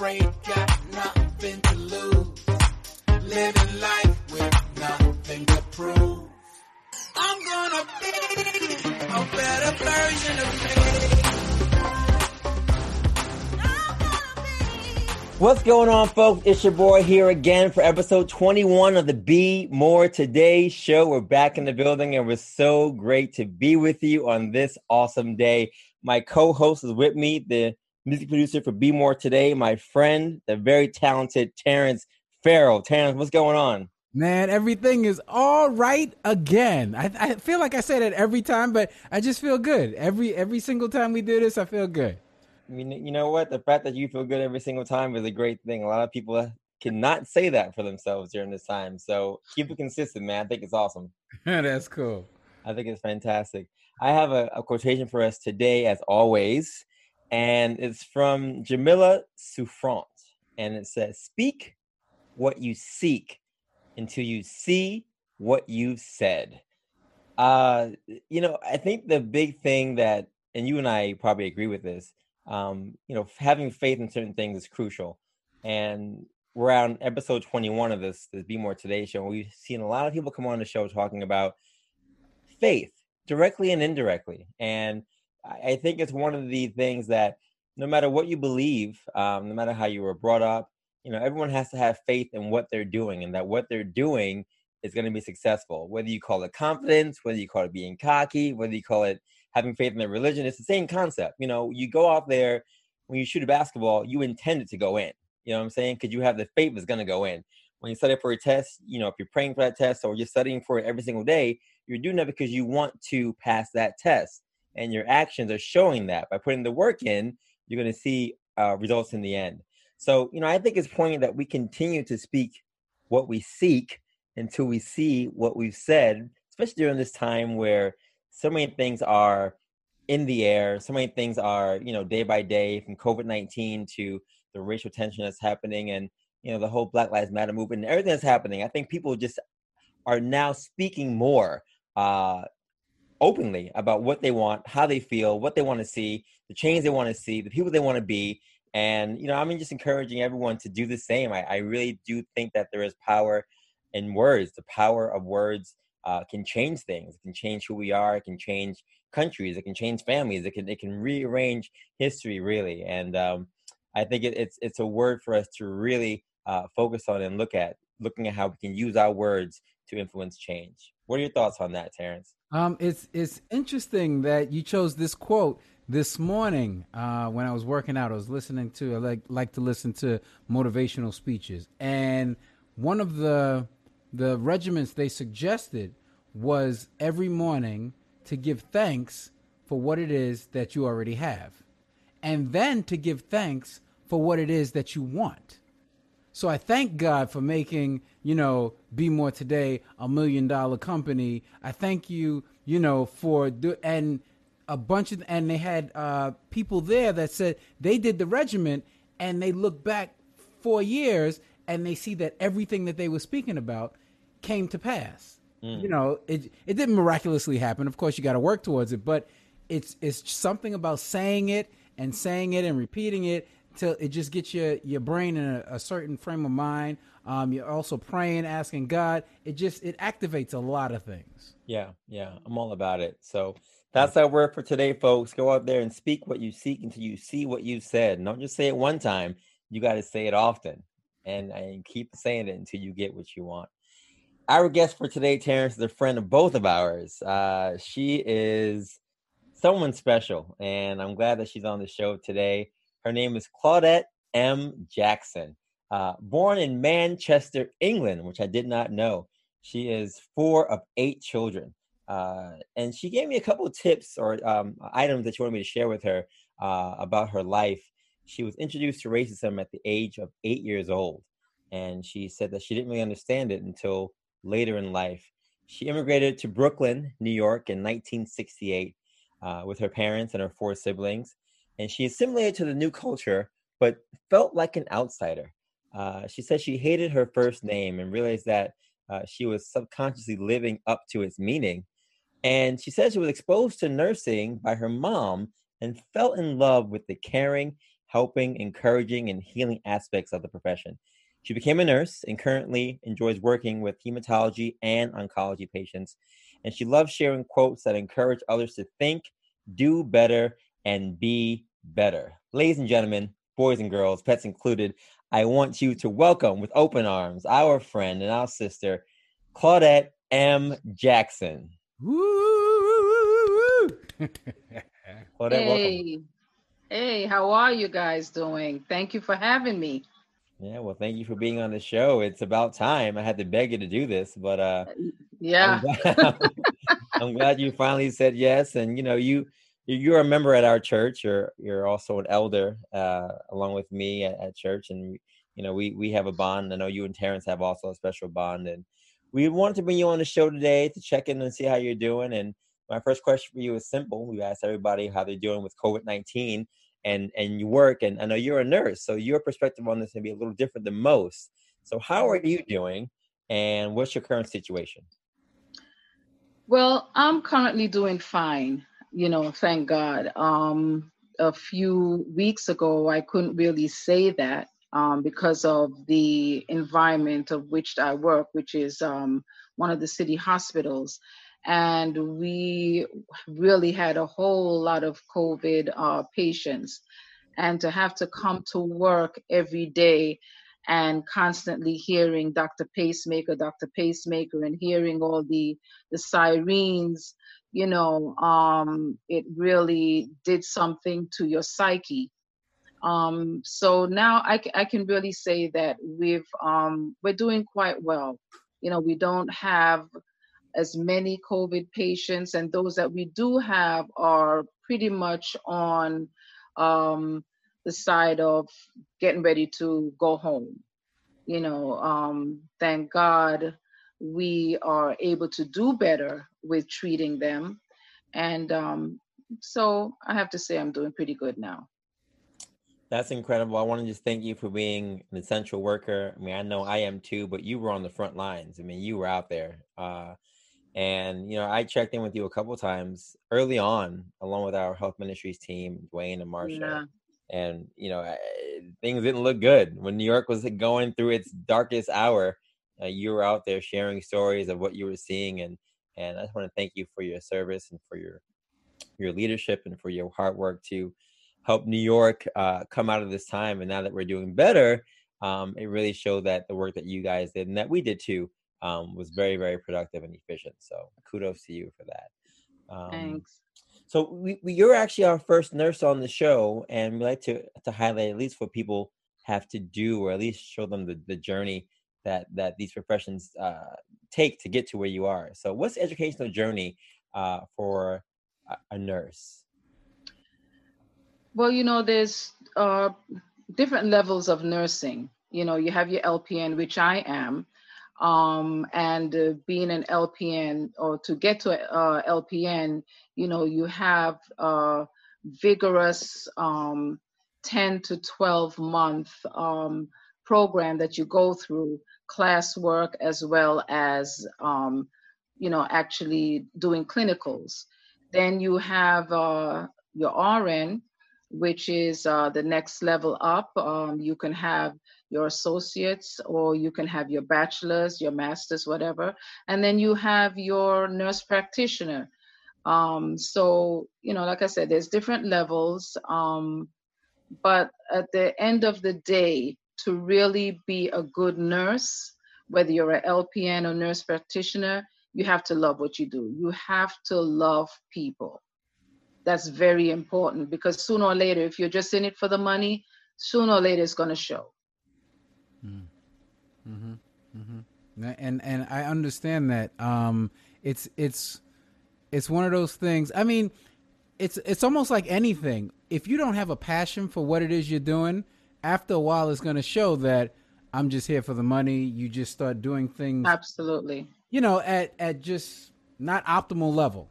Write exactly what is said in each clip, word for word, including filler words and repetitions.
afraid, got nothing to lose. Living life with nothing to prove. I'm gonna be a better version of me. What's going on, folks? It's your boy here again for episode twenty-one of the Be More Today show. We're back in the building, and we're so great to be with you on this awesome day. My co-host is with me, the music producer for Be More Today, my friend, the very talented Terrence Farrell. Terrence, what's going on? Man, everything is all right again. I, I feel like I say that every time, but I just feel good. Every every single time we do this, I feel good. I mean, you know what? The fact that you feel good every single time is a great thing. A lot of people cannot say that for themselves during this time. So keep it consistent, man. I think it's awesome. That's cool. I think it's fantastic. I have a, a quotation for us today, as always, and it's from Jamila Souffrant. And it says, "Speak what you seek until you see what you've said." Uh, you know, I think the big thing that, and you and I probably agree with this, Um, you know, having faith in certain things is crucial. And we're on episode twenty-one of this, this Be More Today show. And we've seen a lot of people come on the show talking about faith, directly and indirectly. And I think it's one of the things that no matter what you believe, um, no matter how you were brought up, you know, everyone has to have faith in what they're doing and that what they're doing is going to be successful. Whether you call it confidence, whether you call it being cocky, whether you call it having faith in their religion, it's the same concept. You know, you go out there, when you shoot a basketball, you intend it to go in. You know what I'm saying? Because you have the faith it's going to go in. When you study for a test, you know, if you're praying for that test or you're studying for it every single day, you're doing that because you want to pass that test. And your actions are showing that. By putting the work in, you're going to see uh, results in the end. So, you know, I think it's poignant that we continue to speak what we seek until we see what we've said, especially during this time where so many things are in the air. So many things are, you know, day by day, from covid nineteen to the racial tension that's happening and, you know, the whole Black Lives Matter movement and everything that's happening. I think people just are now speaking more uh, openly about what they want, how they feel, what they want to see, the change they want to see, the people they want to be. And, you know, I'm just encouraging everyone to do the same. I, I really do think that there is power in words. The power of words Uh, can change things. It can change who we are. It can change countries. It can change families. It can it can rearrange history, really. And um, I think it, it's it's a word for us to really uh, focus on and look at, looking at how we can use our words to influence change. What are your thoughts on that, Terrence? Um, it's it's interesting that you chose this quote this morning. Uh, when I was working out, I was listening to I like like to listen to motivational speeches, and one of the The regiments they suggested was every morning to give thanks for what it is that you already have, and then to give thanks for what it is that you want. So I thank God for making, you know, Be More Today a million dollar company. I thank you, you know, for do, and a bunch of, and they had uh, people there that said they did the regiment and they looked back four years and they see that everything that they were speaking about came to pass. Mm. You know, it it didn't miraculously happen. Of course, you got to work towards it, but it's it's something about saying it and saying it and repeating it till it just gets your, your brain in a, a certain frame of mind. Um, you're also praying, asking God. It just it activates a lot of things. Yeah, yeah, I'm all about it. So that's our word for today, folks. Go out there and speak what you seek until you see what you've said. Don't just say it one time. You got to say it often. And, and keep saying it until you get what you want. Our guest for today, Terrence, is a friend of both of ours. Uh, she is someone special, and I'm glad that she's on the show today. Her name is Claudette M. Jackson, uh, born in Manchester, England, which I did not know. She is four of eight children. Uh, and she gave me a couple of tips or um, items that she wanted me to share with her uh, about her life. She was introduced to racism at the age of eight years old, and she said that she didn't really understand it until later in life. She immigrated to Brooklyn, New York in nineteen sixty-eight uh, with her parents and her four siblings, and she assimilated to the new culture but felt like an outsider. Uh, she said she hated her first name and realized that uh, she was subconsciously living up to its meaning. And she said she was exposed to nursing by her mom and fell in love with the caring, helping, encouraging, and healing aspects of the profession. She became a nurse and currently enjoys working with hematology and oncology patients. And she loves sharing quotes that encourage others to think, do better, and be better. Ladies and gentlemen, boys and girls, pets included, I want you to welcome with open arms our friend and our sister, Claudette M. Jackson. Woo! Claudette, hey. Welcome. Hey, how are you guys doing? Thank you for having me. Yeah, well, thank you for being on the show. It's about time. I had to beg you to do this, but uh, yeah, I'm glad, I'm glad you finally said yes. And you know, you you're a member at our church. You're you're also an elder uh, along with me at, at church, and you know, we we have a bond. I know you and Terrence have also a special bond, and we wanted to bring you on the show today to check in and see how you're doing. And my first question for you is simple. We asked everybody how they're doing with covid nineteen. And and you work, and I know you're a nurse, so your perspective on this can be a little different than most. So how are you doing, and what's your current situation? Well, I'm currently doing fine, you know, thank God. Um, a few weeks ago, I couldn't really say that um, because of the environment of which I work, which is um, one of the city hospitals. And we really had a whole lot of COVID uh, patients. And to have to come to work every day and constantly hearing Doctor Pacemaker, Doctor Pacemaker, and hearing all the, the sirens, you know, um, it really did something to your psyche. Um, so now I, I can really say that we've, um, we're doing quite well. You know, we don't have as many COVID patients, and those that we do have are pretty much on um, the side of getting ready to go home. You know, um, thank God we are able to do better with treating them. And um, so I have to say I'm doing pretty good now. That's incredible. I want to just thank you for being an essential worker. I mean, I know I am too, but you were on the front lines. I mean, you were out there. Uh, And, you know, I checked in with you a couple of times early on, along with our health ministries team, Dwayne and Marsha. Yeah. And, you know, I, things didn't look good. When New York was going through its darkest hour, uh, you were out there sharing stories of what you were seeing. And and I just want to thank you for your service and for your your leadership and for your hard work to help New York uh, come out of this time. And now that we're doing better, um, it really showed that the work that you guys did and that we did too Um, was very, very productive and efficient. So kudos to you for that. Um, Thanks. So we, we, you're actually our first nurse on the show, and we like to, to highlight at least what people have to do, or at least show them the, the journey that, that these professions uh, take to get to where you are. So what's the educational journey uh, for a, a nurse? Well, you know, there's uh, different levels of nursing. You know, you have your L P N, which I am. Um, and uh, being an L P N, or to get to a uh, L P N, you know, you have uh, vigorous um, ten to twelve month um, program that you go through, classwork, as well as, um, you know, actually doing clinicals. Then you have uh, your R N, which is uh, the next level up. Um, you can have your associates, or you can have your bachelor's, your master's, whatever. And then you have your nurse practitioner. Um, so, you know, like I said, there's different levels, um, but at the end of the day, to really be a good nurse, whether you're an L P N or nurse practitioner, you have to love what you do. You have to love people. That's very important, because sooner or later, if you're just in it for the money, sooner or later it's going to show. Mm. Mm-hmm. Mm-hmm. And and I understand that um, it's it's it's one of those things. I mean, it's it's almost like anything. If you don't have a passion for what it is you're doing, after a while, it's going to show that I'm just here for the money. You just start doing things. Absolutely. You know, at at just not optimal level.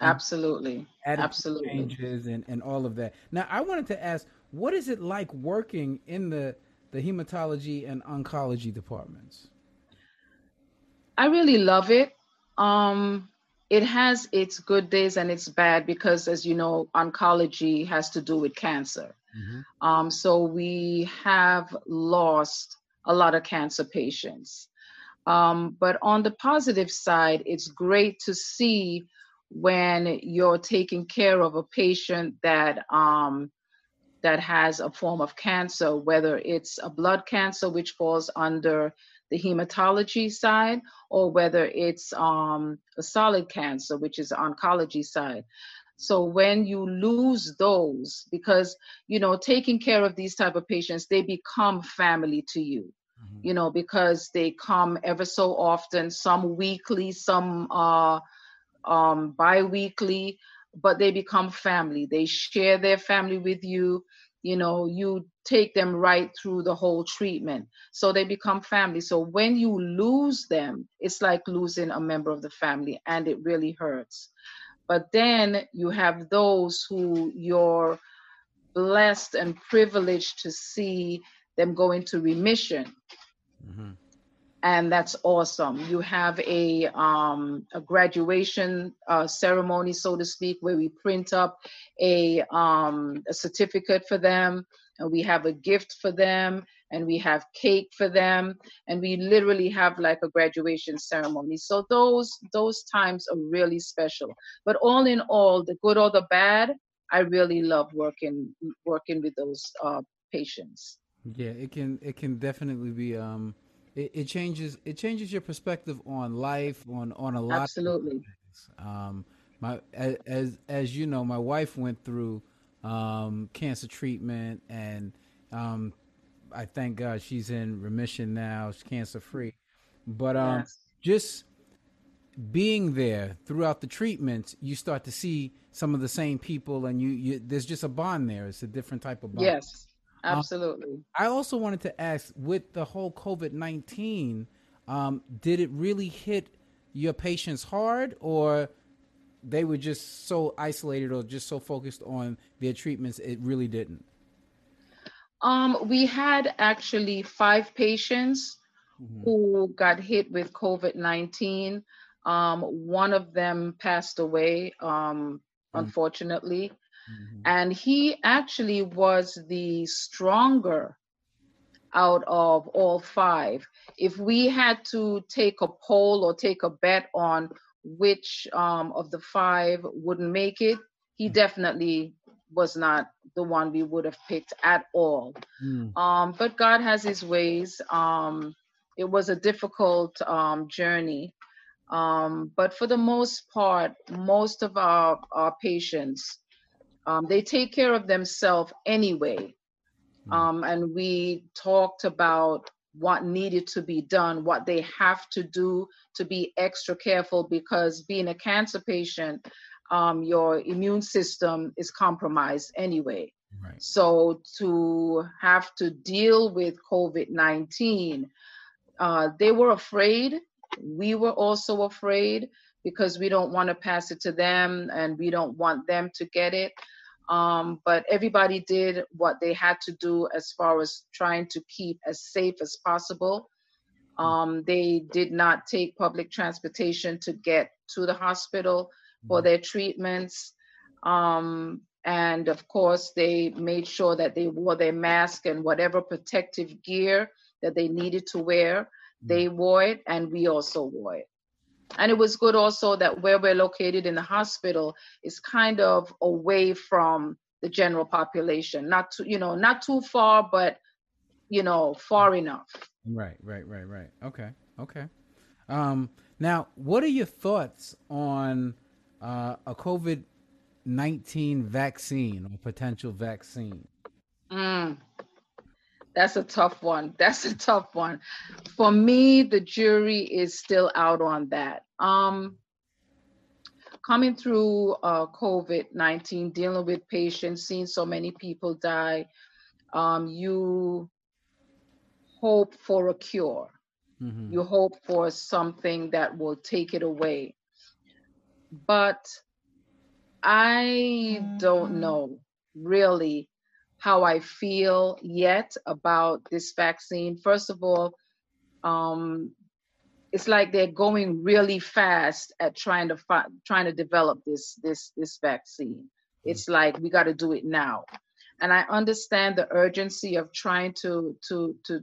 Absolutely. Absolutely. Changes and, and all of that. Now, I wanted to ask, what is it like working in the the hematology and oncology departments? I really love it. Um, it has its good days and its bad, because as you know, oncology has to do with cancer. Mm-hmm. Um, so we have lost a lot of cancer patients. Um, but on the positive side, it's great to see when you're taking care of a patient that um, that has a form of cancer, whether it's a blood cancer, which falls under the hematology side, or whether it's um, a solid cancer, which is the oncology side. So when you lose those, because, you know, taking care of these type of patients, they become family to you, mm-hmm. you know, because they come ever so often, some weekly, some uh, um, bi-weekly, but they become family. They share their family with you. You know, you take them right through the whole treatment. So they become family. So when you lose them, it's like losing a member of the family, and it really hurts. But then you have those who you're blessed and privileged to see them go into remission. Mm-hmm. And that's awesome. You have a, um, a graduation uh, ceremony, so to speak, where we print up a, um, a certificate for them, and we have a gift for them, and we have cake for them, and we literally have like a graduation ceremony. So those those times are really special. But all in all, the good or the bad, I really love working working with those uh, patients. Yeah, it can it can definitely be. Um, it, it changes it changes your perspective on life, on on a lot. Absolutely. Of things. Um, my as as you know, my wife went through um, cancer treatment, and um, I thank God she's in remission now. She's cancer free, but um, yes. just being there throughout the treatments, you start to see some of the same people, and you, you there's just a bond there. It's a different type of bond. Yes, absolutely. Um, I also wanted to ask, with the whole COVID nineteen, um, did it really hit your patients hard, or they were just so isolated or just so focused on their treatments, it really didn't? Um, we had actually five patients mm-hmm. who got hit with COVID nineteen. Um, one of them passed away, um, mm-hmm. unfortunately, mm-hmm. and he actually was the stronger out of all five. If we had to take a poll or take a bet on which um, of the five wouldn't make it, he mm-hmm. definitely was not the one we would have picked at all. Mm. Um, but God has his ways. Um, it was a difficult um, journey. Um, but for the most part, most of our, our patients, um, they take care of themselves anyway. Mm. Um, and we talked about what needed to be done, what they have to do to be extra careful, because being a cancer patient, Um, your immune system is compromised anyway. Right. So to have to deal with COVID nineteen, uh, they were afraid. We were also afraid, because we don't want to pass it to them, and we don't want them to get it. Um, but everybody did what they had to do as far as trying to keep as safe as possible. Um, they did not take public transportation to get to the hospital for their treatments. Um, and of course, they made sure that they wore their mask and whatever protective gear that they needed to wear, they wore it, and we also wore it. And it was good also that where we're located in the hospital is kind of away from the general population, not too, you know, not too far, but, you know, far enough. Right, right, right, right. Okay, okay. Um, now, what are your thoughts on Uh, a COVID nineteen vaccine or potential vaccine? Mm, that's a tough one. That's a tough one. For me, the jury is still out on that. Um, coming through uh, COVID nineteen, dealing with patients, seeing so many people die, um, you hope for a cure. Mm-hmm. You hope for something that will take it away. But I don't know really how I feel yet about this vaccine. First of all, um, it's like they're going really fast at trying to fi- trying to develop this this this vaccine. It's like we got to do it now, And I understand the urgency of trying to to to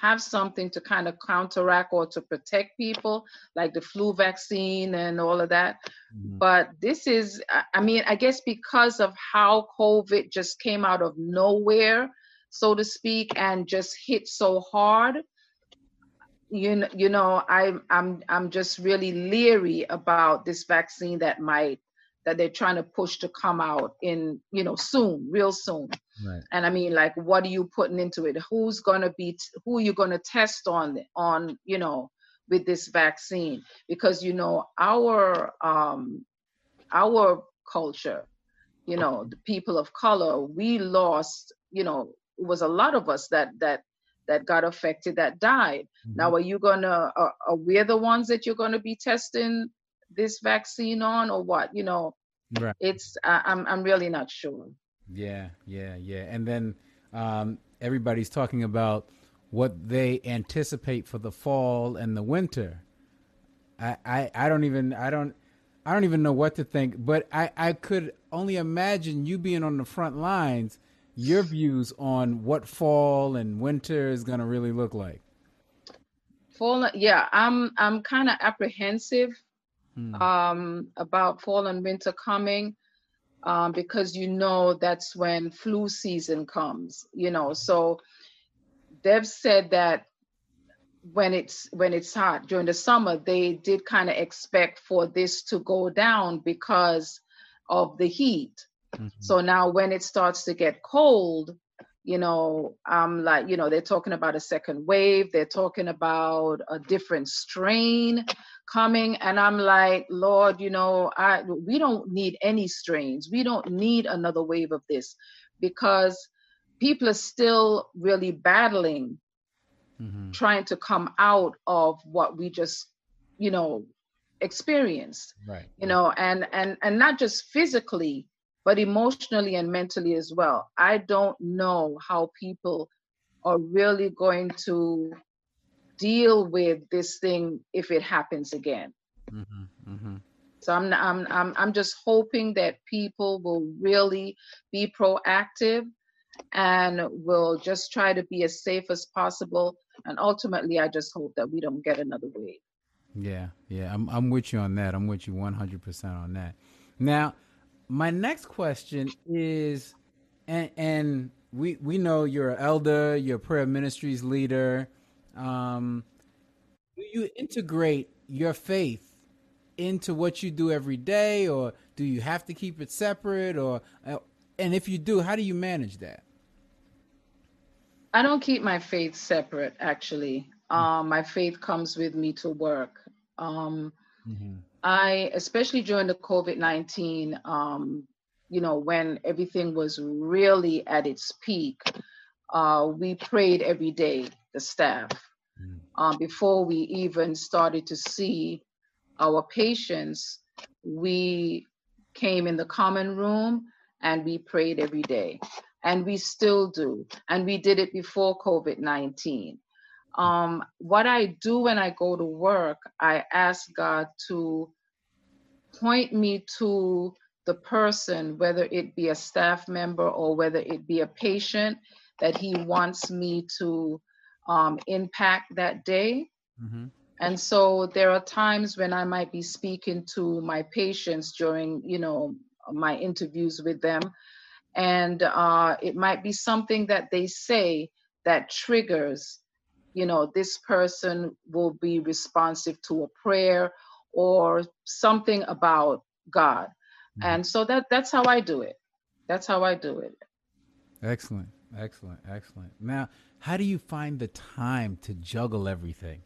have something to kind of counteract or to protect people, like the flu vaccine and all of that. Mm-hmm. But this is, I mean, I guess because of how COVID just came out of nowhere, so to speak, and just hit so hard, you know, you know, I'm I'm I'm just really leery about this vaccine that might. that they're trying to push to come out in, you know, soon, real soon. Right. And I mean, like, what are you putting into it? Who's going to be, t- who are you going to test on, on, you know, with this vaccine? Because, you know, our, um, our culture, you know, the people of color, we lost, you know, it was a lot of us that, that, that got affected, that died. Mm-hmm. Now, are you going to, uh, are we the ones that you're going to be testing this vaccine on, or what? You know, right. It's uh, I'm I'm really not sure. Yeah, yeah, yeah. And then um, everybody's talking about what they anticipate for the fall and the winter. I, I, I don't even I don't I don't even know what to think. But I, I could only imagine you being on the front lines, your views on what fall and winter is going to really look like. Fall, yeah. I'm I'm kind of apprehensive. Mm. Um, about fall and winter coming, um, because you know that's when flu season comes. You know, so they've said that when it's when it's hot during the summer, they did kind of expect for this to go down because of the heat. Mm-hmm. So now when it starts to get cold, you know, um, like you know, they're talking about a second wave. They're talking about a different strain coming, and I'm like, Lord, you know, I we don't need any strains. We don't need another wave of this, because people are still really battling, mm-hmm. trying to come out of what we just, you know, experienced. Right. You know, and and and not just physically, but emotionally and mentally as well. I don't know how people are really going to deal with this thing if it happens again. Mm-hmm, mm-hmm. So I'm, I'm, I'm, I'm just hoping that people will really be proactive and will just try to be as safe as possible. And ultimately, I just hope that we don't get another wave. Yeah, yeah, I'm, I'm with you on that. I'm with you one hundred percent on that. Now, my next question is, and, and we we know you're an elder, you're a prayer ministries leader. Um, do you integrate your faith into what you do every day, or do you have to keep it separate? Or and if you do, how do you manage that? I don't keep my faith separate, actually. Um, my faith comes with me to work. Um, mm-hmm. I, especially during the COVID nineteen, um, you know, when everything was really at its peak, uh, we prayed every day, the staff, um, before we even started to see our patients. We came in the common room and we prayed every day, and we still do. And we did it before COVID nineteen. Um, what I do when I go to work, I ask God to point me to the person, whether it be a staff member or whether it be a patient that he wants me to um, impact that day. Mm-hmm. And so there are times when I might be speaking to my patients during, you know, my interviews with them. And uh, it might be something that they say that triggers, you know, this person will be responsive to a prayer or something about God. Mm-hmm. And so that that's how I do it. That's how I do it. Excellent. Excellent. Excellent. Now, how do you find the time to juggle everything?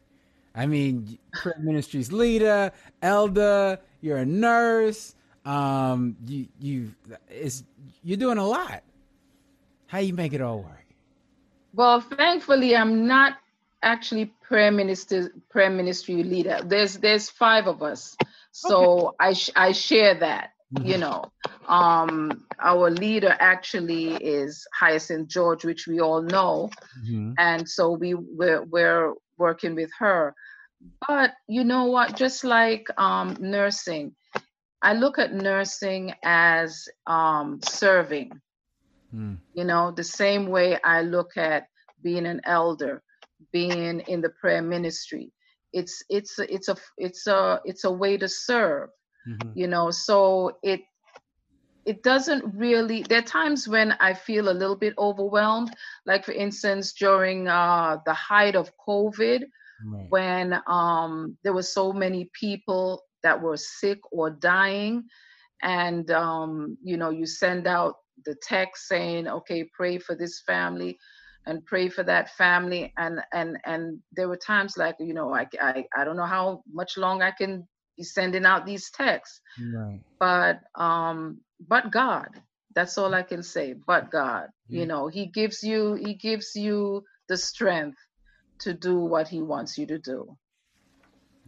I mean, prayer ministries leader, elder, you're a nurse. Um, you, you've, it's, you're doing a lot. How do you make it all work? Well, thankfully, I'm not actually prayer minister, prayer ministry leader. There's there's five of us, so okay. I sh- I share that. Mm-hmm. You know, um, our leader actually is Hyacinth George, which we all know, mm-hmm. and so we we're, we're working with her. But you know what? Just like um, nursing, I look at nursing as um, serving. Mm. You know, the same way I look at being an elder, being in the prayer ministry. It's it's it's a it's a it's a way to serve, mm-hmm. you know. So it it doesn't really. There are times when I feel a little bit overwhelmed. Like for instance, during uh, the height of COVID, right. when um, there were so many people that were sick or dying, and um, you know, you send out the text saying, "Okay, pray for this family." And pray for that family, and and and there were times like, you know, I I, I don't know how much longer I can be sending out these texts, right. but um, but God, that's all I can say. But God, yeah. you know, He gives you He gives you the strength to do what He wants you to do.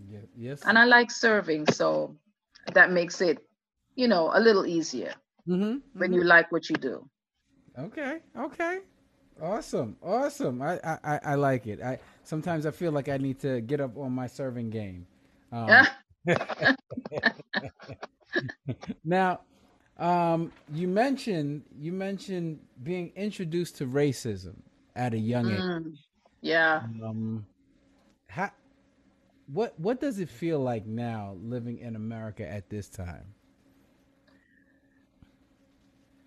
Yeah. Yes. And I like serving, so that makes it, you know, a little easier mm-hmm. when mm-hmm. you like what you do. Okay. Okay. Awesome. Awesome. I, I, I like it. I sometimes I feel like I need to get up on my serving game. Um, now, um, you mentioned you mentioned being introduced to racism at a young mm, age. Yeah. Um, how, what what does it feel like now living in America at this time?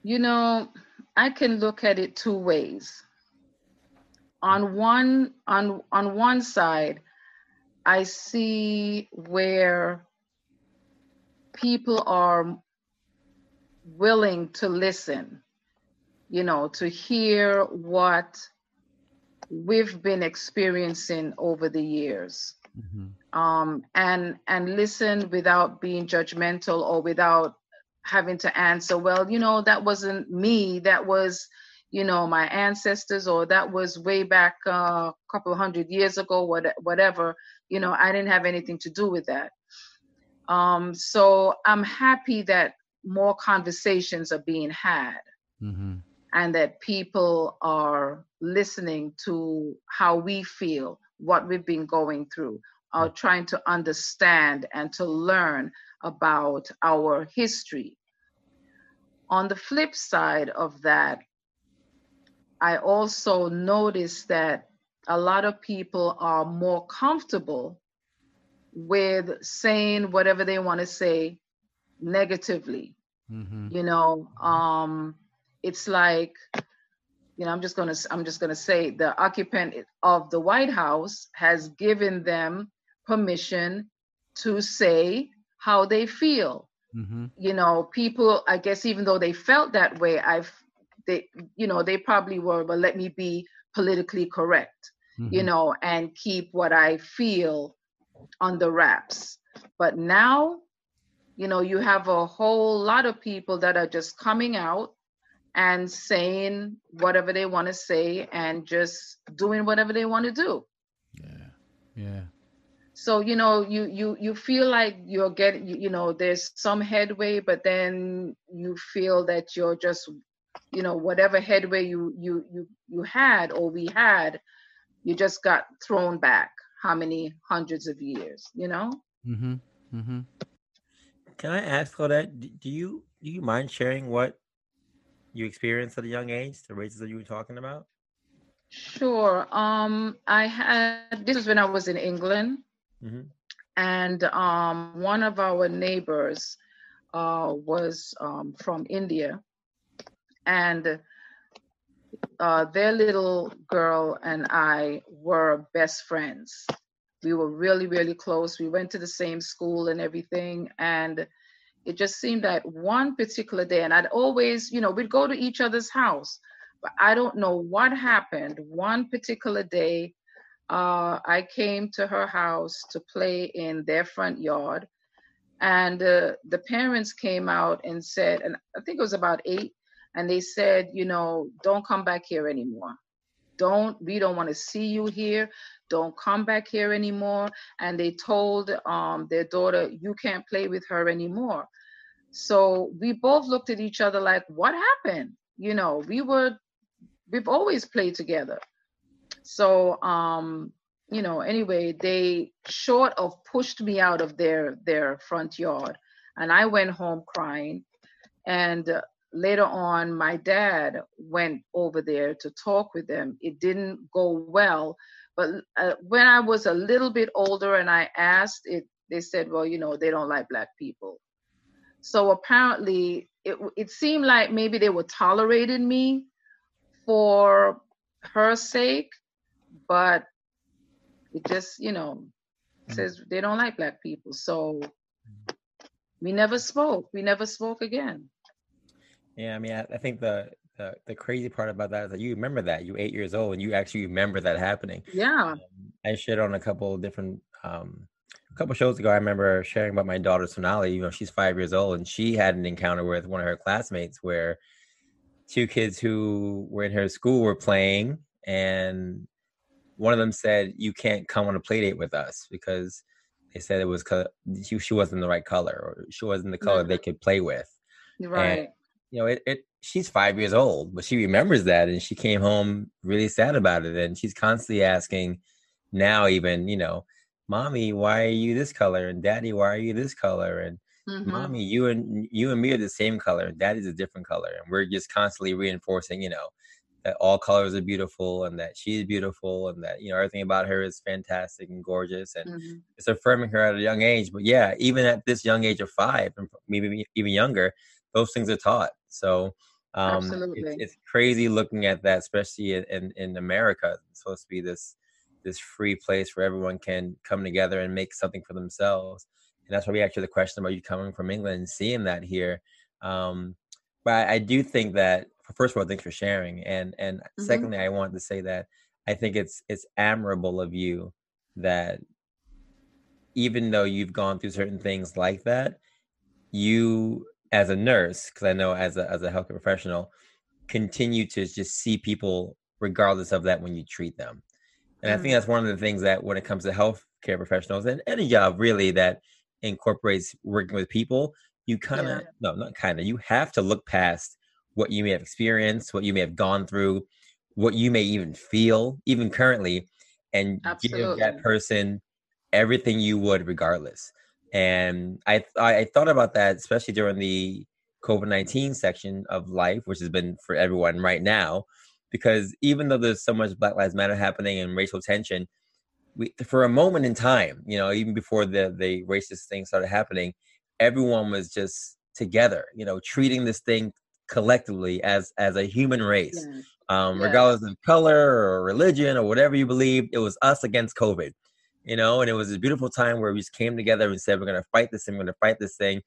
You know, I can look at it two ways. On one, on, on one side, I see where people are willing to listen, you know, to hear what we've been experiencing over the years. Mm-hmm. Um, and, and listen without being judgmental or without having to answer, well, you know, that wasn't me, that was, you know, my ancestors, or that was way back a uh, couple hundred years ago, what, whatever, you know, I didn't have anything to do with that. Um, so I'm happy that more conversations are being had mm-hmm. and that people are listening to how we feel, what we've been going through, or mm-hmm. trying to understand and to learn about our history. On the flip side of that, I also noticed that a lot of people are more comfortable with saying whatever they want to say negatively. Mm-hmm. You know, um, it's like, you know, I'm just gonna I'm just gonna say the occupant of the White House has given them permission to say how they feel. Mm-hmm. You know, people, I guess, even though they felt that way, I've, they, you know, they probably were, but let me be politically correct, mm-hmm. you know, and keep what I feel under wraps. But now, you know, you have a whole lot of people that are just coming out and saying whatever they want to say and just doing whatever they want to do. Yeah. Yeah. So, you know, you, you, you feel like you're getting, you know, there's some headway, but then you feel that you're just, you know, whatever headway you, you, you, you had or we had, you just got thrown back how many hundreds of years, you know? Mm-hmm. Mm-hmm. Can I ask Claudette, do you, do you mind sharing what you experienced at a young age, the races that you were talking about? Sure. Um, I had, this is when I was in England. Mm-hmm. And um, one of our neighbors uh, was um, from India, and uh, their little girl and I were best friends. We were really, really close. We went to the same school and everything. And it just seemed that one particular day, and I'd always, you know, we'd go to each other's house, but I don't know what happened. One particular day, Uh, I came to her house to play in their front yard, and uh, the parents came out and said, and I think it was about eight, and they said, you know, don't come back here anymore. Don't, we don't want to see you here. Don't come back here anymore. And they told um, their daughter, you can't play with her anymore. So we both looked at each other like, what happened? You know, we were, we've always played together. So, um, you know, anyway, they short of pushed me out of their, their front yard, and I went home crying. And later on, my dad went over there to talk with them. It didn't go well. But uh, when I was a little bit older and I asked it, they said, well, you know, they don't like black people. So apparently it, it seemed like maybe they were tolerating me for her sake, but it just, you know, says they don't like black people. So we never spoke. We never spoke again. Yeah, I mean, I, I think the, the the crazy part about that is that you remember that. You're eight years old and you actually remember that happening. Yeah. Um, I shared on a couple of different, um, a couple of shows ago, I remember sharing about my daughter, Sonali. You know, she's five years old and she had an encounter with one of her classmates where two kids who were in her school were playing and one of them said, you can't come on a play date with us because they said it was, she, she wasn't the right color or she wasn't the color yeah. they could play with. Right. And, you know, it, it. She's five years old, but she remembers that. And she came home really sad about it. And she's constantly asking now even, you know, mommy, why are you this color? And daddy, why are you this color? And mm-hmm. mommy, you and you and me are the same color. Daddy's a different color. And we're just constantly reinforcing, you know, that all colors are beautiful and that she's beautiful and that, you know, everything about her is fantastic and gorgeous. And mm-hmm. it's affirming her at a young age. But yeah, even at this young age of five, and maybe even younger, those things are taught. So um, it's, it's crazy looking at that, especially in, in, in America. It's supposed to be this this free place where everyone can come together and make something for themselves. And that's why we actually the question about you coming from England and seeing that here. Um, but I, I do think that, first of all, thanks for sharing. And and mm-hmm. secondly, I want to say that I think it's it's admirable of you that even though you've gone through certain things like that, you as a nurse, because I know as a as a healthcare professional, continue to just see people regardless of that when you treat them. And mm-hmm. I think that's one of the things that when it comes to healthcare professionals and any job really that incorporates working with people, you kind of, yeah. no, not kind of, you have to look past what you may have experienced, what you may have gone through, what you may even feel, even currently, and Absolutely. Give that person everything you would regardless. And I, I I thought about that, especially during the covid nineteen section of life, which has been for everyone right now, because even though there's so much Black Lives Matter happening and racial tension, we, for a moment in time, you know, even before the, the racist thing started happening, everyone was just together, you know, treating this thing collectively as, as a human race, yeah. Um, yeah. regardless of color or religion or whatever you believe, it was us against COVID, you know, and it was this beautiful time where we just came together and said, we're going to fight this thing, we're going to fight this thing.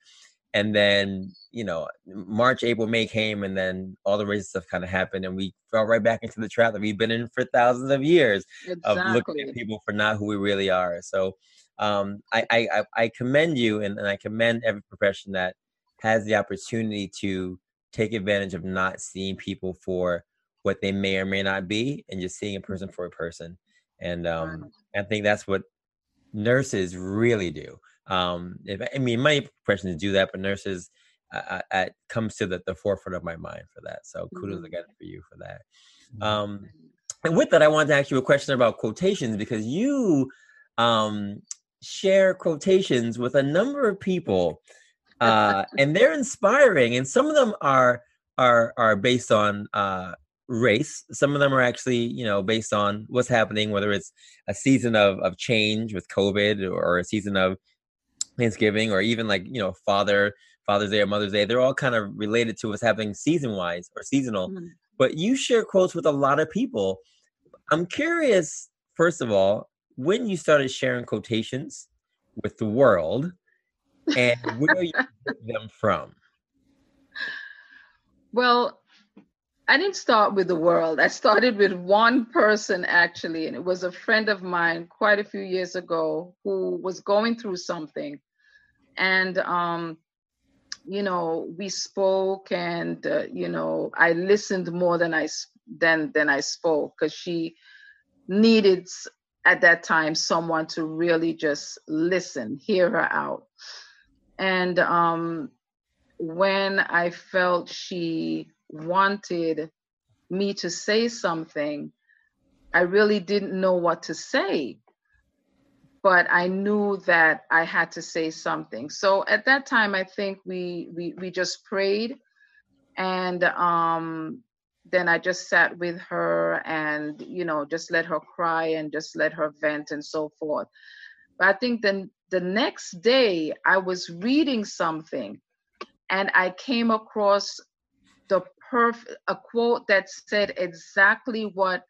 And then, you know, March, April, May came, and then all the racist stuff kind of happened, and we fell right back into the trap that we've been in for thousands of years exactly. of looking at people for not who we really are. So um, I, I, I commend you, and, and I commend every profession that has the opportunity to take advantage of not seeing people for what they may or may not be, and just seeing a person for a person. And um, I think that's what nurses really do. Um, if, I mean, many professions do that, but nurses, uh, uh, comes to the, the forefront of my mind for that. So kudos mm-hmm. again for you for that. Um, and with that, I wanted to ask you a question about quotations, because you, um, share quotations with a number of people, uh, and they're inspiring. And some of them are, are, are based on, uh, race. Some of them are actually, you know, based on what's happening, whether it's a season of, of change with COVID, or a season of Thanksgiving, or even like, you know, Father, Father's Day or Mother's Day. They're all kind of related to what's happening season-wise or seasonal. Mm-hmm. But you share quotes with a lot of people. I'm curious, first of all, when you started sharing quotations with the world, and where you get them from? Well, I didn't start with the world. I started with one person, actually, and it was a friend of mine quite a few years ago who was going through something. And, um, you know, we spoke, and, uh, you know, I listened more than I, than, than I spoke, because she needed, at that time, someone to really just listen, hear her out. And um, when I felt she wanted me to say something, I really didn't know what to say, but I knew that I had to say something. So at that time, I think we we we just prayed, And um, then I just sat with her and, you know, just let her cry and just let her vent and so forth. But I think then the next day I was reading something and I came across the perfect, a quote that said exactly what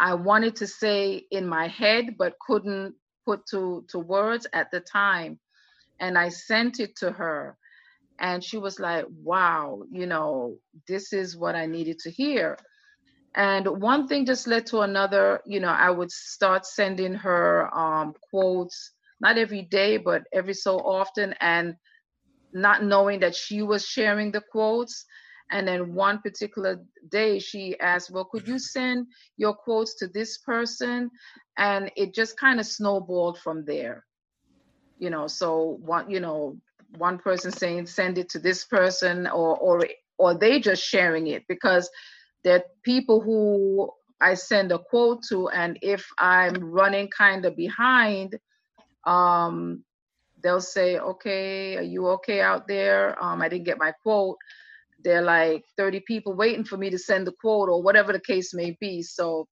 I wanted to say in my head, but couldn't put to, to words at the time. And I sent it to her. And she was like, wow, you know, this is what I needed to hear. And one thing just led to another. You know, I would start sending her um, quotes, not every day, but every so often, and not knowing that she was sharing the quotes. And then one particular day she asked, well, could you send your quotes to this person? And it just kind of snowballed from there. You know, so one, you know, one person saying, send it to this person, or, or, or they just sharing it, because there are people who I send a quote to, and if I'm running kind of behind, um, they'll say, okay, are you okay out there? Um, I didn't get my quote. There are like thirty people waiting for me to send the quote, or whatever the case may be. So,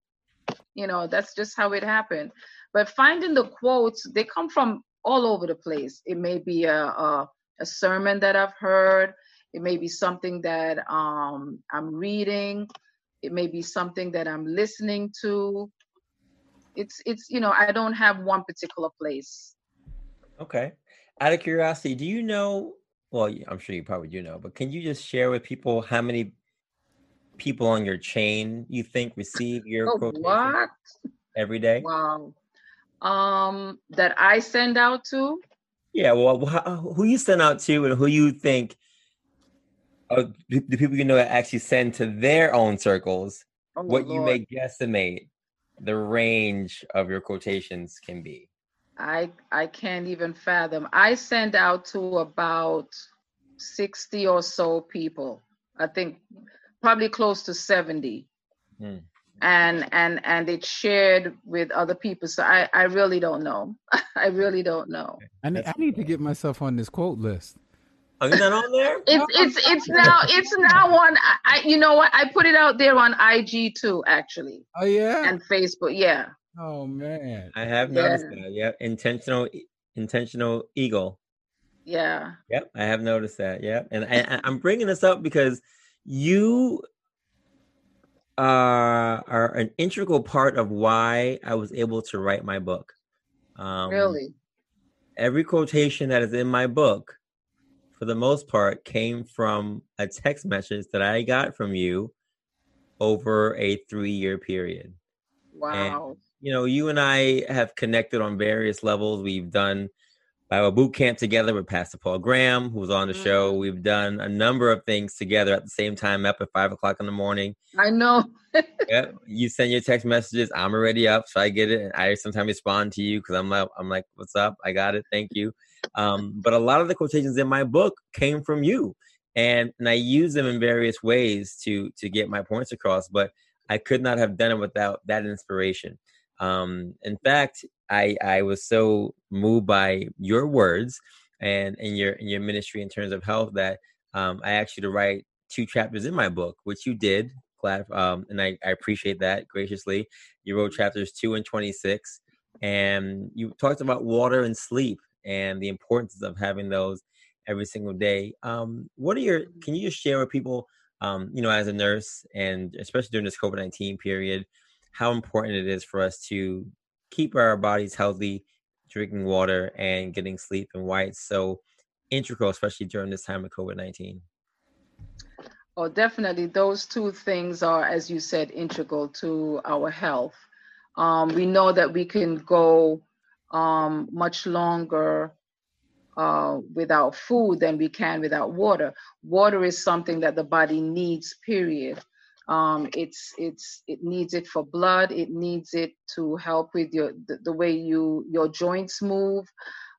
you know, that's just how it happened. But finding the quotes, they come from all over the place. It may be a, a, a sermon that I've heard. It may be something that um, I'm reading. It may be something that I'm listening to. It's, it's, you know, I don't have one particular place. Okay. Out of curiosity, do you know, well, I'm sure you probably do know, but can you just share with people how many people on your chain you think receive your oh, quotation what? every day? Wow. Um, that I send out to? Yeah, well, wh- who you send out to and who you think, uh, the people you know that actually send to their own circles, oh, what Lord. You may guesstimate the range of your quotations can be. I I can't even fathom. I send out to about sixty or so people. I think probably close to seventy. Hmm. And and and it's shared with other people. So I, I really don't know. I really don't know. I need, I need to get myself on this quote list. Are you not on there? it's it's it's now it's now on. I you know what? I put it out there on I G too, actually. Oh yeah. And Facebook, yeah. Oh man, I have noticed yeah. that. Yeah, intentional, intentional eagle. Yeah. Yep, I have noticed that. Yeah, and I, I'm bringing this up because you. Uh, are an integral part of why I was able to write my book. Um, really? Every quotation that is in my book, for the most part, came from a text message that I got from you over a three-year period. Wow. And, you know, you and I have connected on various levels. We've done Bible boot camp together with Pastor Paul Graham, who was on the mm-hmm. show. We've done a number of things together at the same time, up at five o'clock in the morning. I know. Yeah, you send your text messages. I'm already up, so I get it. I sometimes respond to you because I'm like, I'm like, what's up? I got it. Thank you. Um, but a lot of the quotations in my book came from you, and and I use them in various ways to to get my points across. But I could not have done it without that inspiration. Um, in fact, I, I was so moved by your words and, and your and your ministry in terms of health that um, I asked you to write two chapters in my book, which you did. Glad, um, and I, I appreciate that graciously. You wrote chapters two and twenty-six, and you talked about water and sleep and the importance of having those every single day. Um, what are your? Can you just share with people, um, you know, as a nurse and especially during this COVID nineteen period, how important it is for us to keep our bodies healthy, drinking water and getting sleep, and why it's so integral, especially during this time of COVID nineteen. Oh, definitely. Those two things are, as you said, integral to our health. Um, we know that we can go um, much longer uh, without food than we can without water. Water is something that the body needs, period. Um, it's, it's, it needs it for blood. It needs it to help with your, the, the way you, your joints move.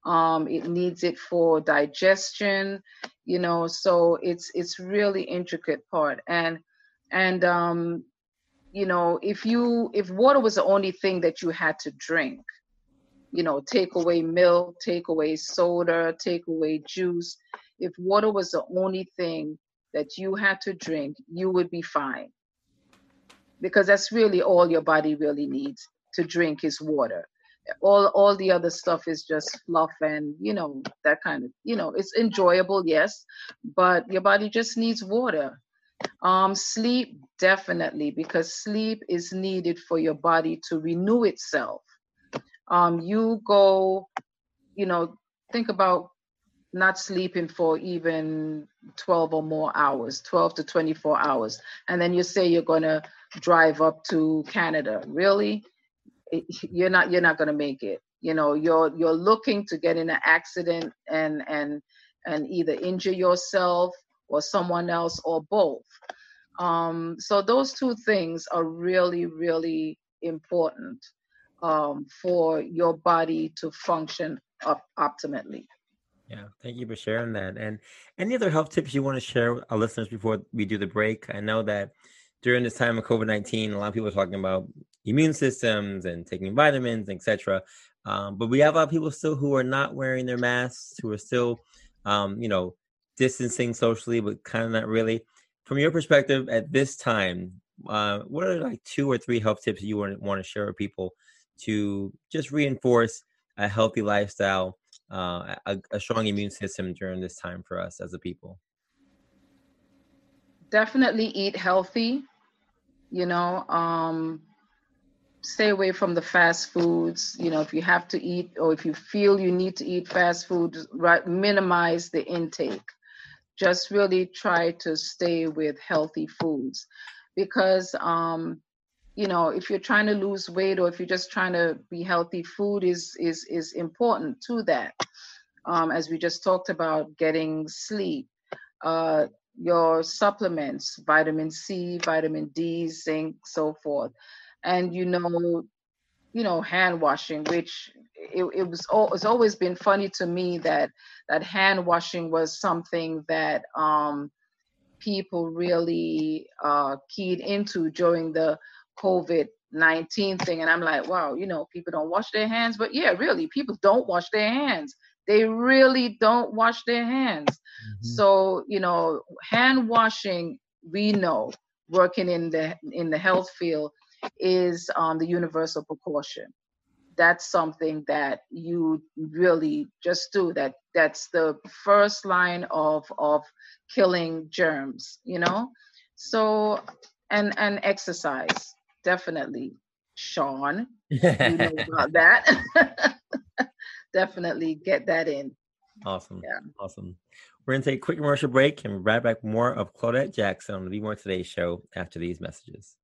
Um, it needs it for digestion, you know, so it's, it's really intricate part. And, and, um, you know, if you, if water was the only thing that you had to drink, you know, take away milk, take away soda, take away juice. If water was the only thing that you had to drink, you would be fine. Because that's really all your body really needs to drink is water. All all the other stuff is just fluff and, you know, that kind of, you know, it's enjoyable, yes, but your body just needs water. Um, sleep, definitely, because sleep is needed for your body to renew itself. Um, you go, you know, think about not sleeping for even twelve or more hours, twelve to twenty-four hours. And then you say you're going to drive up to Canada. Really? You're not, you're not going to make it. You know, you're, you're looking to get in an accident and, and, and either injure yourself or someone else or both. Um, so those two things are really, really important um, for your body to function up optimally. Yeah, thank you for sharing that. And any other health tips you want to share with our listeners before we do the break? I know that during this time of COVID nineteen, a lot of people are talking about immune systems and taking vitamins, et cetera. Um, but we have a lot of people still who are not wearing their masks, who are still, um, you know, distancing socially, but kind of not really. From your perspective at this time, uh, what are like two or three health tips you want, want to share with people to just reinforce a healthy lifestyle, Uh, a, a strong immune system during this time for us as a people? Definitely eat healthy, you know, um, stay away from the fast foods. You know, if you have to eat or if you feel you need to eat fast food, right, minimize the intake. Just really try to stay with healthy foods because, um, you know, if you're trying to lose weight or if you're just trying to be healthy, food is is is important to that. Um, as we just talked about, getting sleep, uh, your supplements, vitamin C, vitamin D, zinc, so forth. And, you know, you know, hand washing, which it, it was all, it's always been funny to me that that hand washing was something that um, people really uh, keyed into during the COVID nineteen thing. And I'm like, wow, you know, people don't wash their hands, but yeah, really, people don't wash their hands. They really don't wash their hands. Mm-hmm. So, you know, hand washing, we know working in the, in the health field is um, the universal precaution. That's something that you really just do. That that's the first line of, of killing germs, you know? So, and, and exercise. Definitely, Sean, you know about that. Definitely get that in. Awesome. Yeah. Awesome. We're going to take a quick commercial break and we'll be right back with more of Claudette Jackson on the Be More Today show after these messages.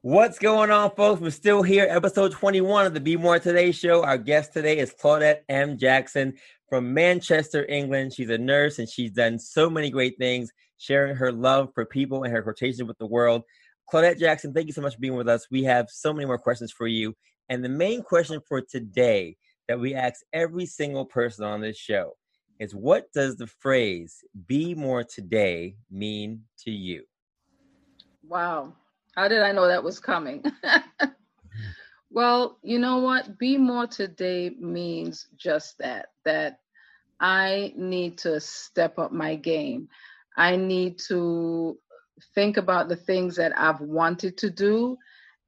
What's going on, folks? We're still here, episode twenty-one of the Be More Today show. Our guest today is Claudette M. Jackson from Manchester, England. She's a nurse and she's done so many great things, sharing her love for people and her quotation with the world. Claudette Jackson, thank you so much for being with us. We have so many more questions for you. And the main question for today that we ask every single person on this show is, what does the phrase "Be More Today" mean to you? Wow. How did I know that was coming? Well, you know what? Be More Today means just that, that I need to step up my game. I need to think about the things that I've wanted to do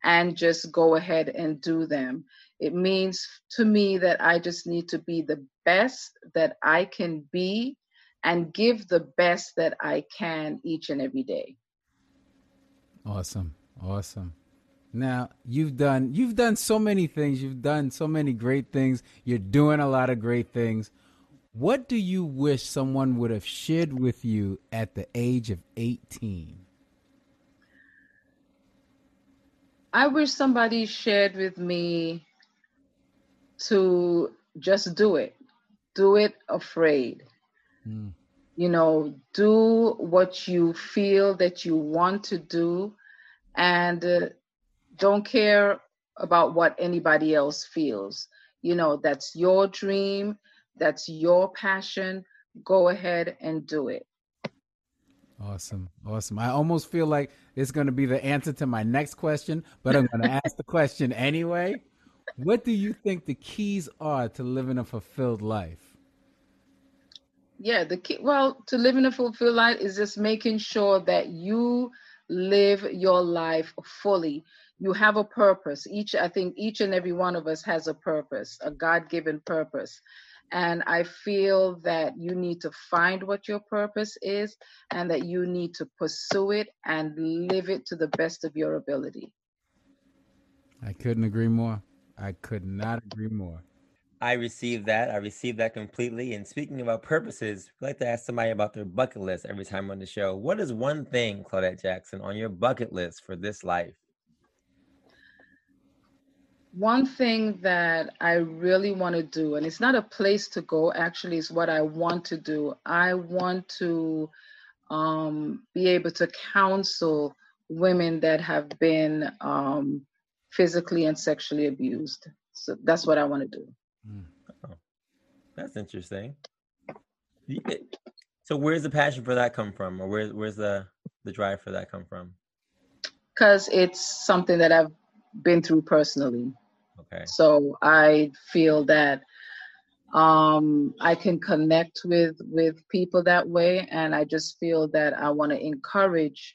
and just go ahead and do them. It means to me that I just need to be the best that I can be and give the best that I can each and every day. Awesome. Awesome. Now you've done, you've done so many things. You've done so many great things. You're doing a lot of great things. What do you wish someone would have shared with you at the age of eighteen? I wish somebody shared with me to just do it. Do it afraid. Mm. You know, do what you feel that you want to do and uh, don't care about what anybody else feels. You know, that's your dream. That's your passion. Go ahead and do it. Awesome. Awesome. I almost feel like it's going to be the answer to my next question, but I'm going to ask the question anyway. What do you think the keys are to living a fulfilled life? Yeah, the key, well, to living a fulfilled life is just making sure that you live your life fully. You have a purpose. Each, I think each and every one of us has a purpose, a God-given purpose. And I feel that you need to find what your purpose is and that you need to pursue it and live it to the best of your ability. I couldn't agree more. I could not agree more. I received that. I received that completely. And speaking about purposes, we like to ask somebody about their bucket list every time on the show. What is one thing, Claudette Jackson, on your bucket list for this life? One thing that I really want to do, and it's not a place to go, actually, is what I want to do. I want to um, be able to counsel women that have been um, physically and sexually abused. So that's what I want to do. Mm. Oh, that's interesting. So where's the passion for that come from? Or where, where's the, the drive for that come from? Because it's something that I've been through personally. Okay. So I feel that um, I can connect with, with people that way. And I just feel that I want to encourage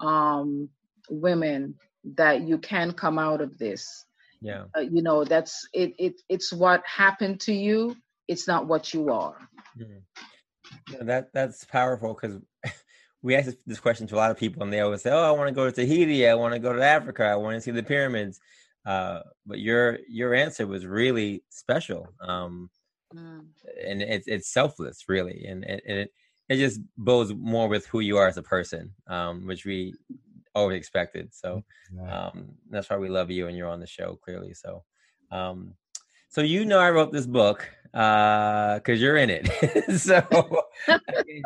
um, women that you can come out of this. Yeah, uh, you know, that's it, it. It's what happened to you. It's not what you are. Mm-hmm. Yeah, that that's powerful, because we ask this, this question to a lot of people, and they always say, "Oh, I want to go to Tahiti. I want to go to Africa. I want to see the pyramids." Uh, but your your answer was really special, um, mm. and it's it's selfless, really, and and it it just bodes more with who you are as a person, um, which we. Always expected. So um, that's why we love you and you're on the show, clearly. So, um, so you know I wrote this book because uh, you're in it. So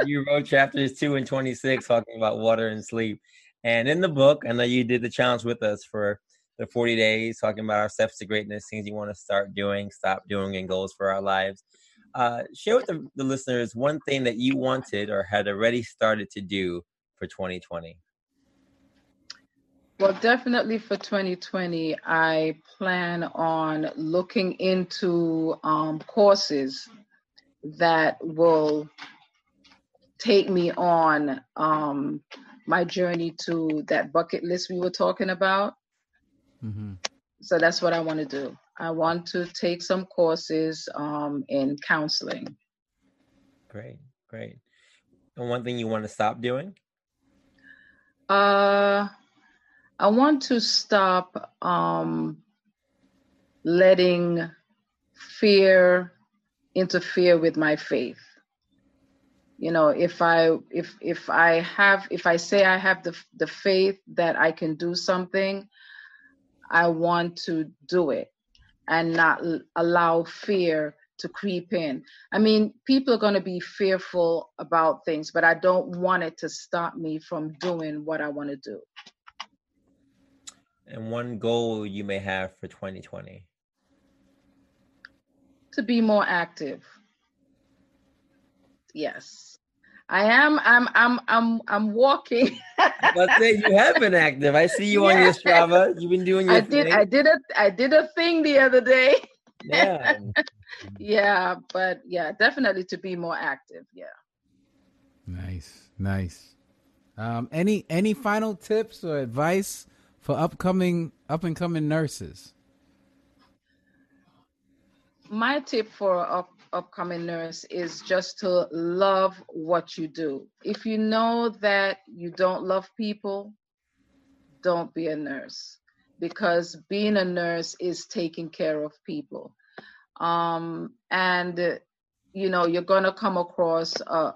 you wrote chapters two and twenty-six talking about water and sleep. And in the book, I know you did the challenge with us for the forty days, talking about our steps to greatness, things you want to start doing, stop doing, and goals for our lives. Uh, share with the, the listeners one thing that you wanted or had already started to do for twenty twenty. Well, definitely for twenty twenty, I plan on looking into um, courses that will take me on um, my journey to that bucket list we were talking about. Mm-hmm. So that's what I want to do. I want to take some courses um, in counseling. Great, great. And one thing you want to stop doing? Uh... I want to stop um, letting fear interfere with my faith. You know, if I if if I have if I say I have the the faith that I can do something, I want to do it and not l- allow fear to creep in. I mean, people are going to be fearful about things, but I don't want it to stop me from doing what I want to do. And one goal you may have for twenty twenty? To be more active. Yes. I am, I'm, I'm, I'm, I'm walking. But say you have been active. I see you yeah. on your Strava. You've been doing your I did, thing. I did a, I did a thing the other day. Yeah. yeah, but yeah, definitely to be more active. Yeah. Nice, nice. Um, any, any final tips or advice for upcoming, up and coming nurses? My tip for up, upcoming nurse is just to love what you do. If you know that you don't love people, don't be a nurse, because being a nurse is taking care of people. Um, and you know, you're gonna come across uh,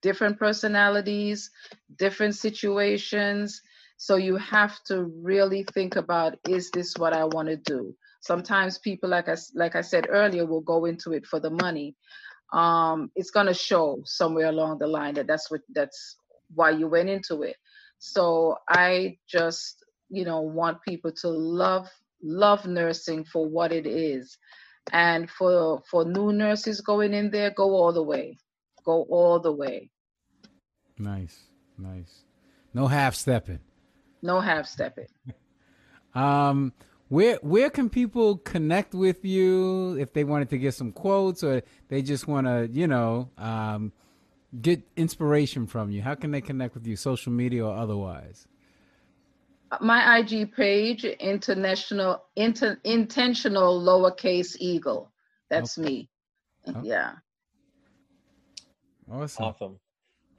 different personalities, different situations. So you have to really think about, is this what I want to do? Sometimes people, like I, like I said earlier, will go into it for the money. Um, it's going to show somewhere along the line that that's what, that's why you went into it. So I just, you know, want people to love, love nursing for what it is. And for, for new nurses going in there, go all the way, go all the way. Nice. Nice. No half stepping. No half stepping. Um, Where where can people connect with you if they wanted to get some quotes or they just want to, you know, um, get inspiration from you? How can they connect with you, social media or otherwise? My I G page, international, inter, intentional lowercase eagle. That's okay. me. Okay. Yeah. Awesome. Awesome.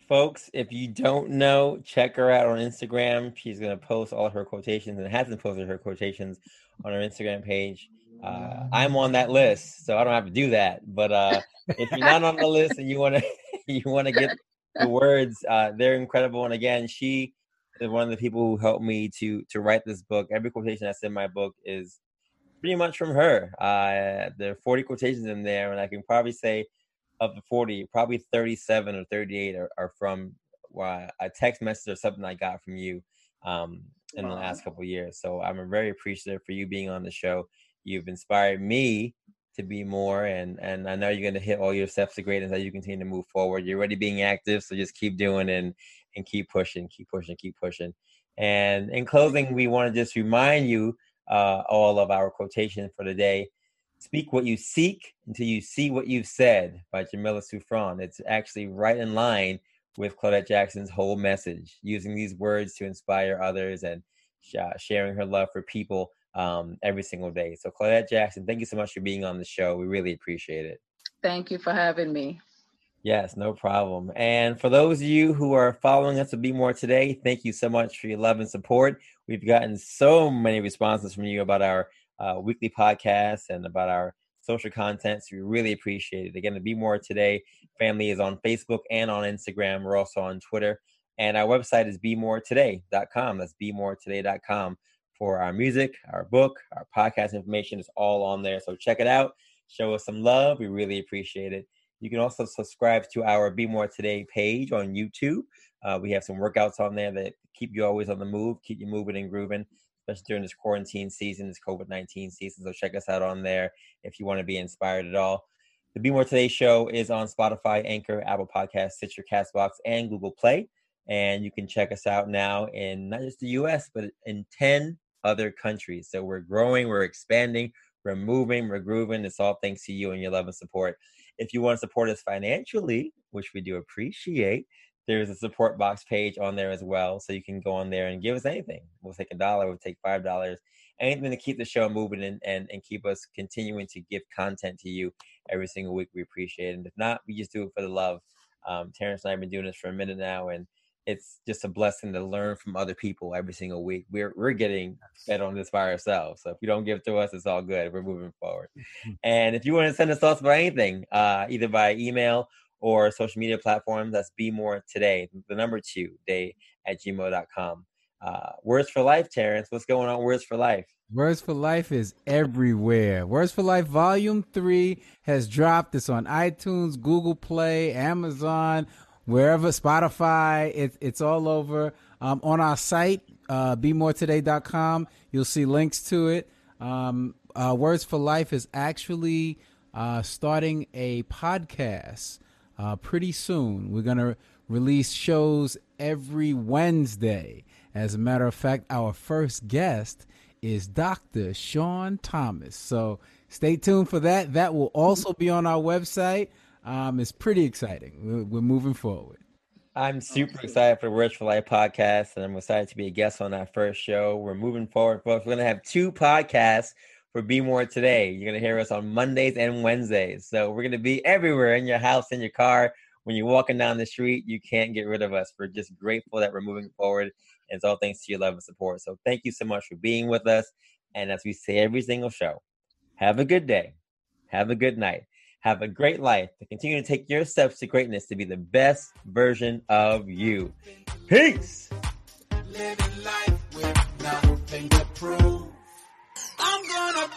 Folks, if you don't know, check her out on Instagram. She's going to post all her quotations and hasn't posted her quotations on her Instagram page. Uh, I'm on that list, so I don't have to do that. But uh, if you're not on the list and you want to you want to get the words, uh, they're incredible. And again, she is one of the people who helped me to to write this book. Every quotation that's in my book is pretty much from her. Uh, there are forty quotations in there, and I can probably say, of the forty, probably thirty-seven or thirty-eight are, are from uh, a text message or something I got from you um, in wow. the last couple of years. So I'm very appreciative for you being on the show. You've inspired me to be more, and, and I know you're going to hit all your steps to greatness as you continue to move forward. You're already being active, so just keep doing it and, and keep pushing, keep pushing, keep pushing. And in closing, we want to just remind you uh, all of our quotation for the day. Speak what you seek until you see what you've said by Jamila Souffrant. It's actually right in line with Claudette Jackson's whole message, using these words to inspire others and sh- sharing her love for people um, every single day. So Claudette Jackson, thank you so much for being on the show. We really appreciate it. Thank you for having me. Yes, no problem. And for those of you who are following us at Be More Today, thank you so much for your love and support. We've gotten so many responses from you about our Uh, weekly podcasts and about our social content. So we really appreciate it. Again, the Be More Today family is on Facebook and on Instagram. We're also on Twitter. And our website is be more today dot com. That's be more today dot com for our music, our book, our podcast information is all on there. So check it out. Show us some love. We really appreciate it. You can also subscribe to our Be More Today page on YouTube. Uh, we have some workouts on there that keep you always on the move, keep you moving and grooving, especially during this quarantine season, this covid nineteen season. So check us out on there if you want to be inspired at all. The Be More Today show is on Spotify, Anchor, Apple Podcasts, Stitcher, CastBox, and Google Play. And you can check us out now in not just the U S, but in ten other countries. So we're growing, we're expanding, we're moving, we're grooving. It's all thanks to you and your love and support. If you want to support us financially, which we do appreciate, there's a support box page on there as well. So you can go on there and give us anything. We'll take a dollar, we'll take five dollars, anything to keep the show moving and, and, and keep us continuing to give content to you every single week. We appreciate it. And if not, we just do it for the love. Um, Terrence and I have been doing this for a minute now, and it's just a blessing to learn from other people every single week. We're we're getting fed on this by ourselves. So if you don't give to us, it's all good. We're moving forward. And if you want to send us thoughts about anything, uh, either by email or social media platforms, that's Be More Today, the number two, day at gmail dot com. Uh, Words for Life, Terrence. What's going on, Words for Life? Words for Life is everywhere. Words for Life Volume three has dropped. It's on iTunes, Google Play, Amazon, wherever, Spotify. It, it's all over. Um, on our site, uh, be more today dot com, you'll see links to it. Um, uh, Words for Life is actually uh, starting a podcast. Uh, pretty soon, we're going to release shows every Wednesday. As a matter of fact, our first guest is Doctor Sean Thomas. So stay tuned for that. That will also be on our website. Um, it's pretty exciting. We're, we're moving forward. I'm super excited for the Words for Life podcast, and I'm excited to be a guest on our first show. We're moving forward, folks. We're going to have two podcasts for Be More Today. You're going to hear us on Mondays and Wednesdays. So we're going to be everywhere, in your house, in your car. When you're walking down the street, you can't get rid of us. We're just grateful that we're moving forward. And it's all thanks to your love and support. So thank you so much for being with us. And as we say every single show, have a good day. Have a good night. Have a great life. To continue to take your steps to greatness to be the best version of you. Peace. Living life with nothing to prove. I'm gonna